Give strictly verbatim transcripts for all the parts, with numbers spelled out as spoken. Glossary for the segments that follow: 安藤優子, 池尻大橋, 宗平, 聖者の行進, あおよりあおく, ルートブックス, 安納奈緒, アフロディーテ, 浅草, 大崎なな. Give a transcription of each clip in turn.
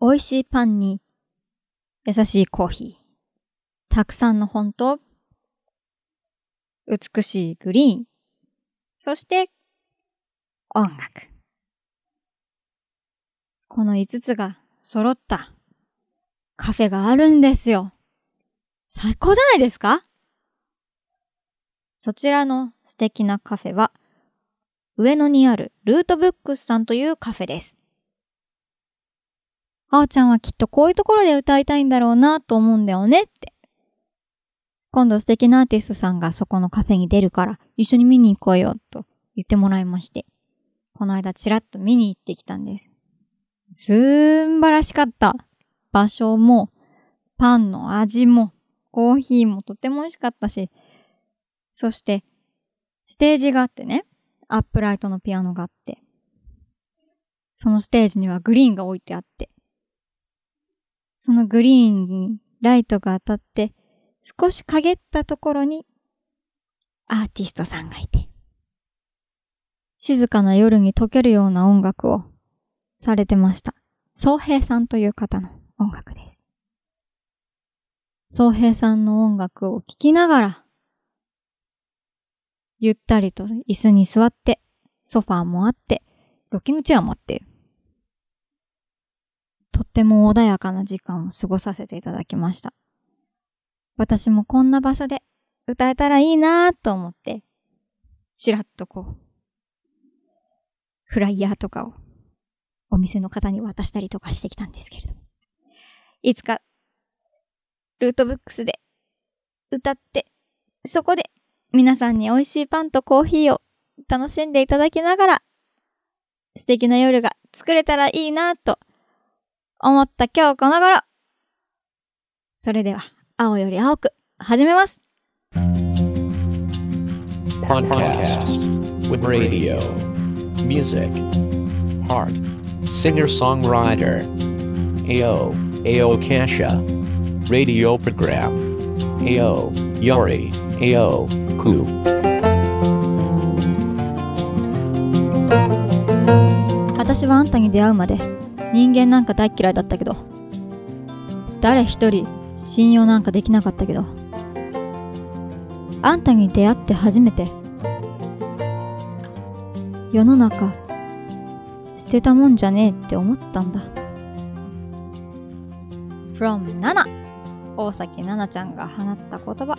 美味しいパンに優しいコーヒー、たくさんの本と美しいグリーン、そして音楽。このいつつが揃ったカフェがあるんですよ。最高じゃないですか？そちらの素敵なカフェは上野にあるルートブックスさんというカフェです。あおちゃんはきっとこういうところで歌いたいんだろうなと思うんだよねって。今度素敵なアーティストさんがそこのカフェに出るから一緒に見に行こうよと言ってもらいまして、この間ちらっと見に行ってきたんです。素晴らしかった。場所もパンの味もコーヒーもとても美味しかったし、そしてステージがあってね、アップライトのピアノがあって、そのステージにはグリーンが置いてあって、そのグリーンにライトが当たって少し陰ったところにアーティストさんがいて、静かな夜に溶けるような音楽をされてました。宗平さんという方の音楽です。宗平さんの音楽を聴きながら、ゆったりと椅子に座って、ソファーもあって、ロッキングチェアもあって、とっても穏やかな時間を過ごさせていただきました。私もこんな場所で歌えたらいいなぁと思って、ちらっとこう、フライヤーとかをお店の方に渡したりとかしてきたんですけれども、いつかルートブックスで歌って、そこで皆さんに美味しいパンとコーヒーを楽しんでいただきながら、素敵な夜が作れたらいいなと思った今日この頃。それでは、青より青く始めます。Podcast with radio, music, heart, singer-songwriter, Ao, Ao Kasha, radio program, Ao, Yori, Ao, Ku.私はあんたに出会うまで人間なんか大嫌いだったけど、誰一人信用なんかできなかったけど、あんたに出会って初めて世の中捨てたもんじゃねえって思ったんだ。 from なな 大崎ななちゃんが放った言葉。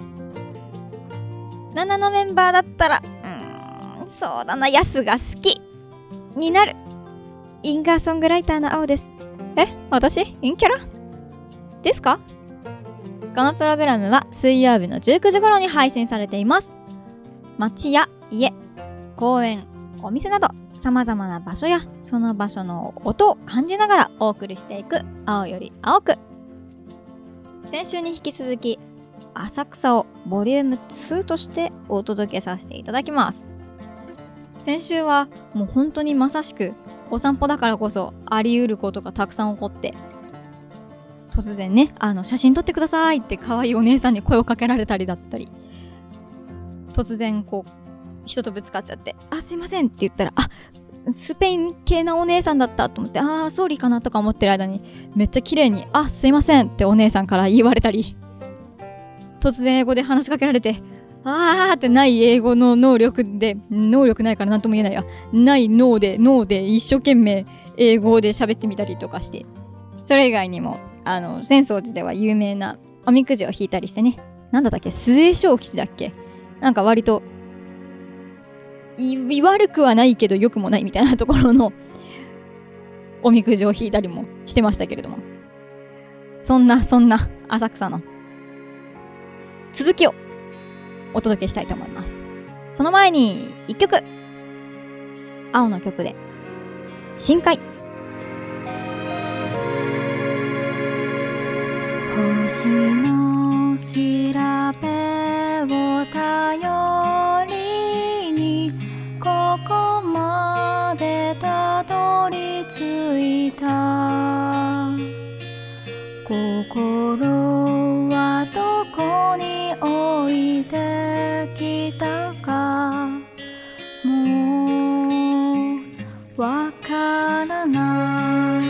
ななのメンバーだったらうーんそうだな、ヤスが好きになる。インガーソングライターの青です。え、私インキャラですか？このプログラムは水曜日のじゅうくじ頃に配信されています。街や家、公園、お店など様々な場所やその場所の音を感じながらお送りしていく青より青く。先週に引き続き浅草をボリュームにとしてお届けさせていただきます。先週はもう本当にまさしくお散歩だからこそあり得ることがたくさん起こって、突然ね、あの写真撮ってくださいって可愛いお姉さんに声をかけられたりだったり、突然こう人とぶつかっちゃって、あ、すいませんって言ったら、あ、スペイン系なお姉さんだったと思って、あーソーリーかなとか思ってる間にめっちゃ綺麗に、あ、すいませんってお姉さんから言われたり、突然英語で話しかけられて、あーってない英語の能力で、能力ないから何とも言えないや、ない脳で脳で一生懸命英語で喋ってみたりとかして、それ以外にもあの浅草寺では有名なおみくじを引いたりしてね、なんだったっけ、末小吉だっけ、なんか割とい悪くはないけど良くもないみたいなところのおみくじを引いたりもしてましたけれども、そんなそんな浅草の続きをお届けしたいと思います。その前にいっきょく、青の曲で深海。星の調べを頼りにここまでたどり着いた。心はどこに置いてきたか、もうわからない。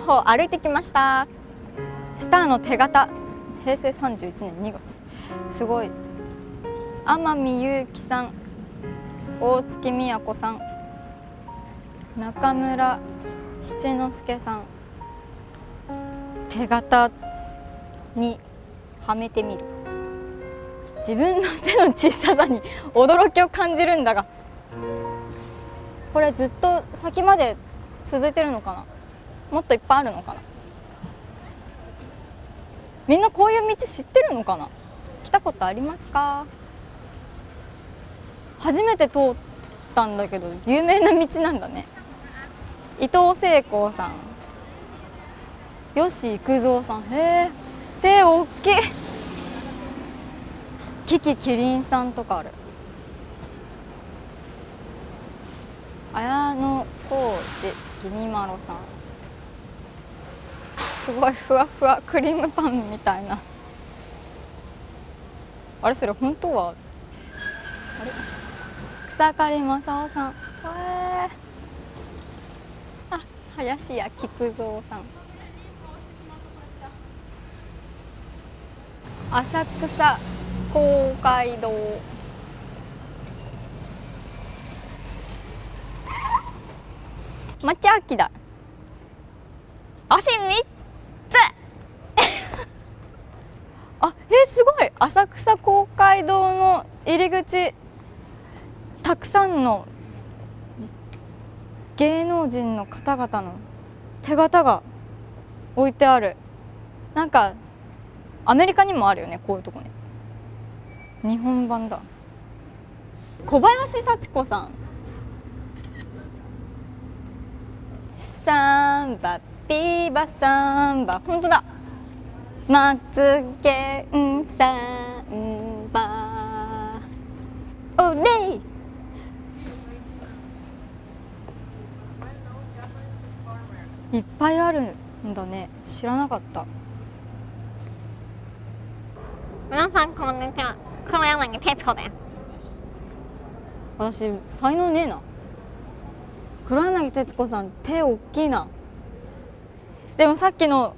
方歩いてきました。スターの手形、へいせいさんじゅういちねんにがつ、すごい。天海祐希さん、大月みやこさん、中村七之助さん。手形にはめてみる。自分の手の小ささに驚きを感じるんだが、これずっと先まで続いてるのかな、もっといっぱいあるのかな。みんなこういう道知ってるのかな。来たことありますか。初めて通ったんだけど有名な道なんだね。伊藤聖光さん、吉幾三さん、へえ、手大きい。キキキリンさんとかある。綾野コーチ、ギミマロさん、すごいふわふわクリームパンみたいな。あれ、それ本当はあれ、草刈正雄さん、あ、林家菊蔵さん、浅草公会堂。抹茶秋だ。足みっつ。あ、え、すごい。浅草公会堂の入り口、たくさんの芸能人の方々の手形が置いてある。なんかアメリカにもあるよね、こういうとこに。日本版だ。小林幸子さん、サンバビーバサンバ、本当だ。マツケンサンバオレイ。いっぱいあるんだね、知らなかった。皆さんこんにちは、黒柳徹子です。私才能ねえな。黒柳徹子さん、手大きいな。でもさっきの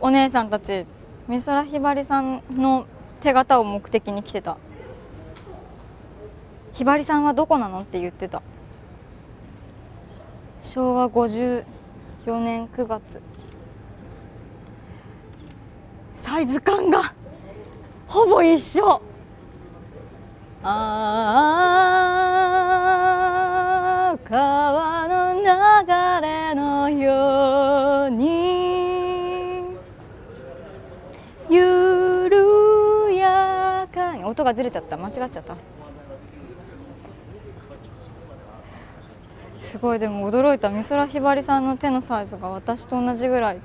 お姉さんたち、美空ひばりさんの手形を目的に来てた。ひばりさんはどこなのって言ってた。しょうわごじゅうよねんくがつ。サイズ感がほぼ一緒。ああ、川の流れのように緩やかに。音がずれちゃった、間違っちゃった。すごい。でも驚いた。美空ひばりさんの手のサイズが私と同じぐらい。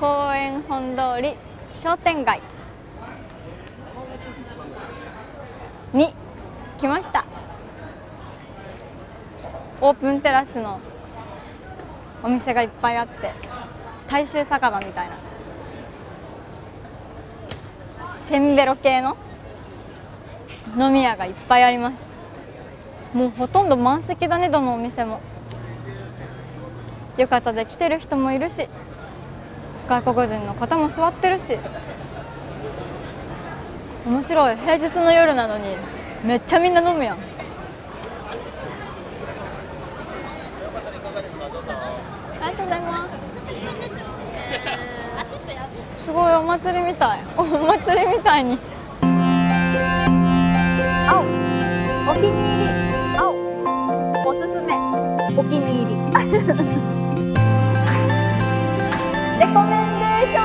公園本通り商店街に来ました。オープンテラスのお店がいっぱいあって、大衆酒場みたいなせんべろ系の飲み屋がいっぱいあります。もうほとんど満席だね、どのお店も。浴衣で来てる人もいるし、外国人の方も座ってるし。面白い。平日の夜なのにめっちゃみんな飲むやん。ありがとうございます。すごいお祭りみたい。お祭りみたいに。お気に入り、青、おすすめ、お気に入り。レコメンデーション。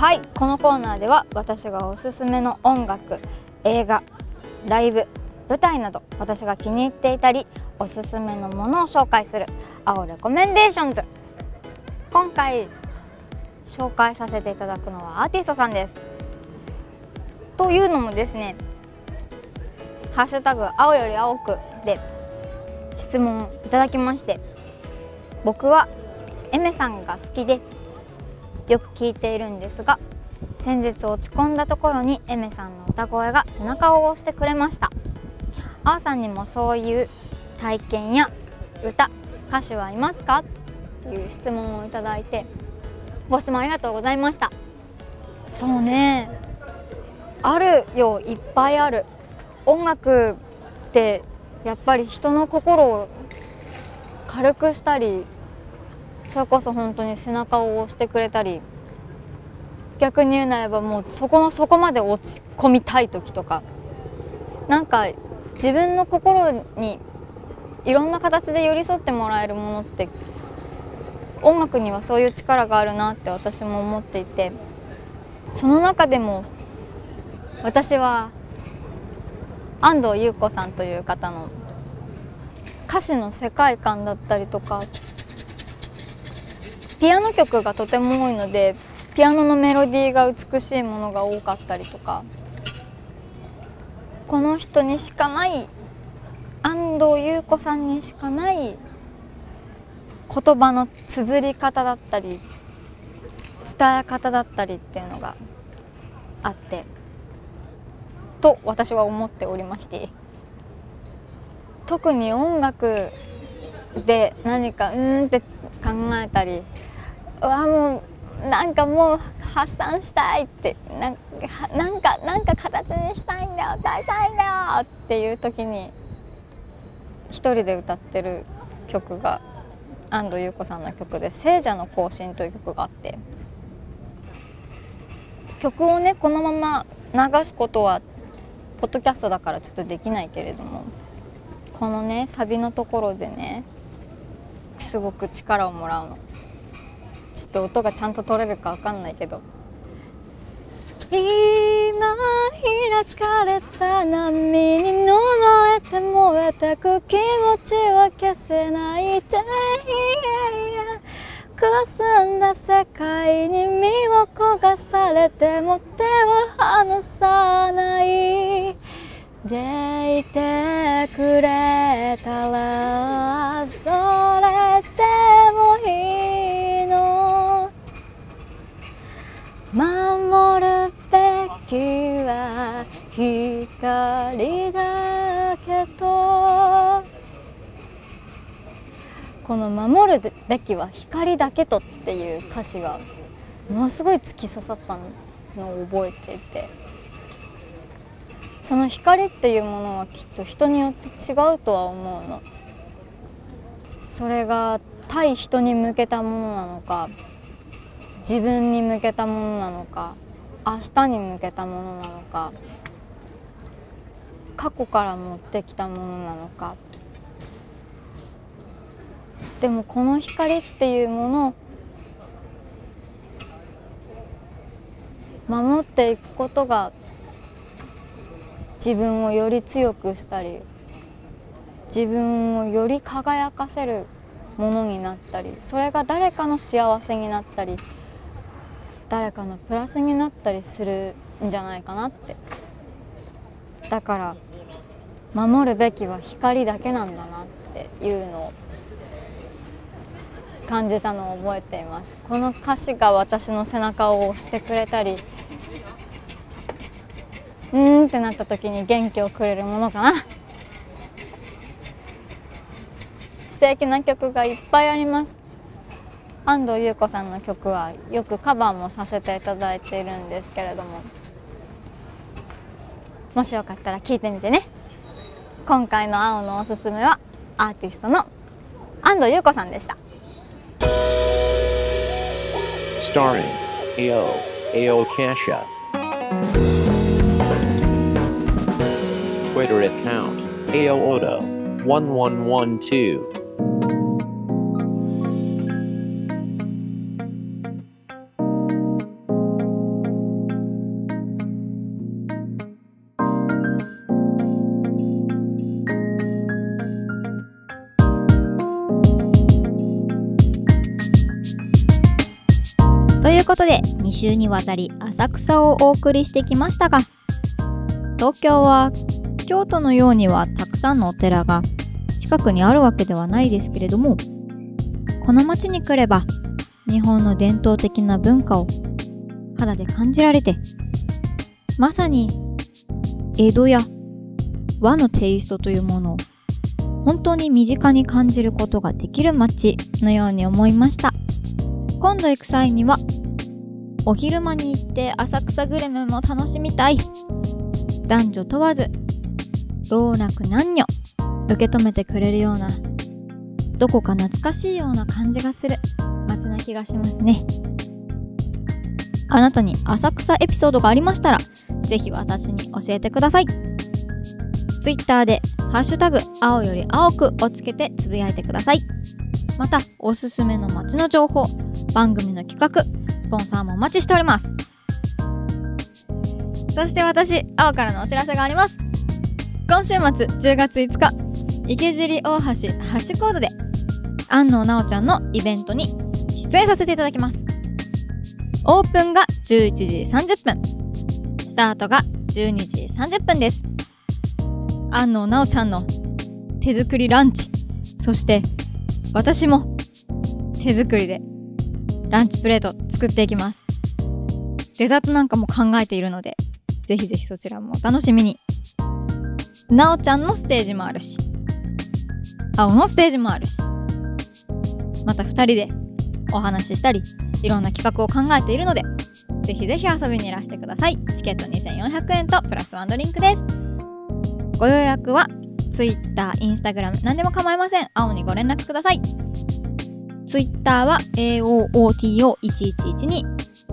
はい、このコーナーでは私がおすすめの音楽、映画、ライブ、舞台など私が気に入っていたりおすすめのものを紹介する青レコメンデーションズ。今回紹介させていただくのはアーティストさんです。というのもですね、ハッシュタグ青より青くで質問いただきまして、僕はエメさんが好きでよく聴いているんですが、先日落ち込んだところにエメさんの歌声が背中を押してくれました。あおさんにもそういう体験や歌、歌手はいますかっていう質問をいただいて、ご質問ありがとうございました。そうね、あるよ、いっぱいある。音楽ってやっぱり人の心を軽くしたり、それこそ本当に背中を押してくれたり、逆に言うならばもうそこのそこまで落ち込みたい時とか、なんか自分の心にいろんな形で寄り添ってもらえるものって、音楽にはそういう力があるなって私も思っていて、その中でも私は安藤優子さんという方の歌詞の世界観だったりとか、ピアノ曲がとても多いのでピアノのメロディーが美しいものが多かったりとか、この人にしかない、安藤優子さんにしかない言葉の綴り方だったり伝え方だったりっていうのがあってと私は思っておりまして、特に音楽で何かうーんって考えたり、うわもうなんかもう発散したいって、なんかなんかなんか形にしたいんだよ、歌いたいんだよっていう時に一人で歌ってる曲が安藤優子さんの曲で、聖者の行進という曲があって、曲をねこのまま流すことはポッドキャストだからちょっとできないけれども、このねサビのところでねすごく力をもらうの。ちょっと音がちゃんと取れるかわかんないけど、今開かれた波に飲まれて燃えたく気持ちは消せないで、くすんだ世界に身を焦がされても手を離さないでいてくれたらそれでもいいの、守るべきは光だけど、この守るべきは光だけどっていう歌詞がものすごい突き刺さったのを覚えていて、その光っていうものはきっと人によって違うとは思うの。それが対人に向けたものなのか、自分に向けたものなのか、明日に向けたものなのか、過去から持ってきたものなのか。でもこの光っていうものを守っていくことが自分をより強くしたり、自分をより輝かせるものになったり、それが誰かの幸せになったり、誰かのプラスになったりするんじゃないかなって。だから守るべきは光だけなんだなっていうのを感じたのを覚えています。この歌詞が私の背中を押してくれたり、うーんってなった時に元気をくれるものかな。素敵な曲がいっぱいあります。安藤優子さんの曲はよくカバーもさせていただいているんですけれども、もしよかったら聴いてみてね。今回の青のおすすめはアーティストの安藤優子さんでした。 Starring エーオー エーオー Kasha Twitter account A O O D A one one one twoということでに週にわたり浅草をお送りしてきましたが、東京は京都のようにはたくさんのお寺が近くにあるわけではないですけれども、この町に来れば日本の伝統的な文化を肌で感じられて、まさに江戸や和のテイストというものを本当に身近に感じることができる街のように思いました。今度行く際にはお昼間に行って浅草グルメも楽しみたい。男女問わず老若男女受け止めてくれるような、どこか懐かしいような感じがする街な気がしますね。あなたに浅草エピソードがありましたら、ぜひ私に教えてください。ツイッターでハッシュタグ青より青くをつけてつぶやいてください。またおすすめの街の情報、番組の企画、スポンサーもお待ちしております。そして私、青からのお知らせがあります。今週末じゅうがついつか、池尻大橋ハッシュ講座で安納奈緒ちゃんのイベントに出演させていただきます。オープンがじゅういちじさんじゅっぷん、スタートがじゅうにじさんじゅっぷんです。安納奈緒ちゃんの手作りランチ、そして私も手作りでランチプレート作っていきます。デザートなんかも考えているので、ぜひぜひそちらもお楽しみに。なおちゃんのステージもあるし、青のステージもあるし、またふたりでお話ししたり、いろんな企画を考えているので、ぜひぜひ遊びにいらしてください。チケットにせんよんひゃくえんとプラスワンドリンクです。ご予約は Twitter、Instagram 何でも構いません。青にご連絡ください。Twitter は エーオーオーティーオーいちいちいちに、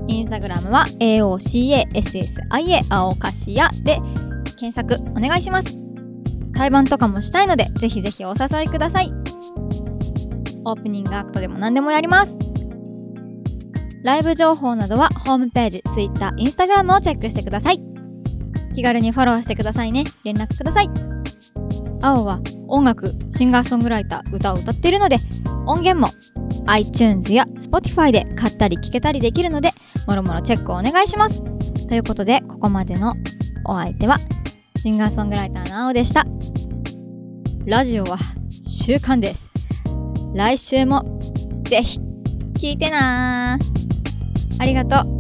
Instagram は エーオーシーエーエスエスアイエー 青かしやで検索お願いします。対バンとかもしたいので、ぜひぜひお誘いください。オープニングアクトでも何でもやります。ライブ情報などはホームページ、ツイッター、インスタグラムをチェックしてください。気軽にフォローしてくださいね。連絡ください。青は音楽、シンガーソングライター、歌を歌っているので、音源も iTunes や Spotify で買ったり聴けたりできるので、もろもろチェックをお願いします。ということで、ここまでのお相手はシンガーソングライターの青でした。ラジオは習慣です。来週もぜひ聞いてなー。ありがとう。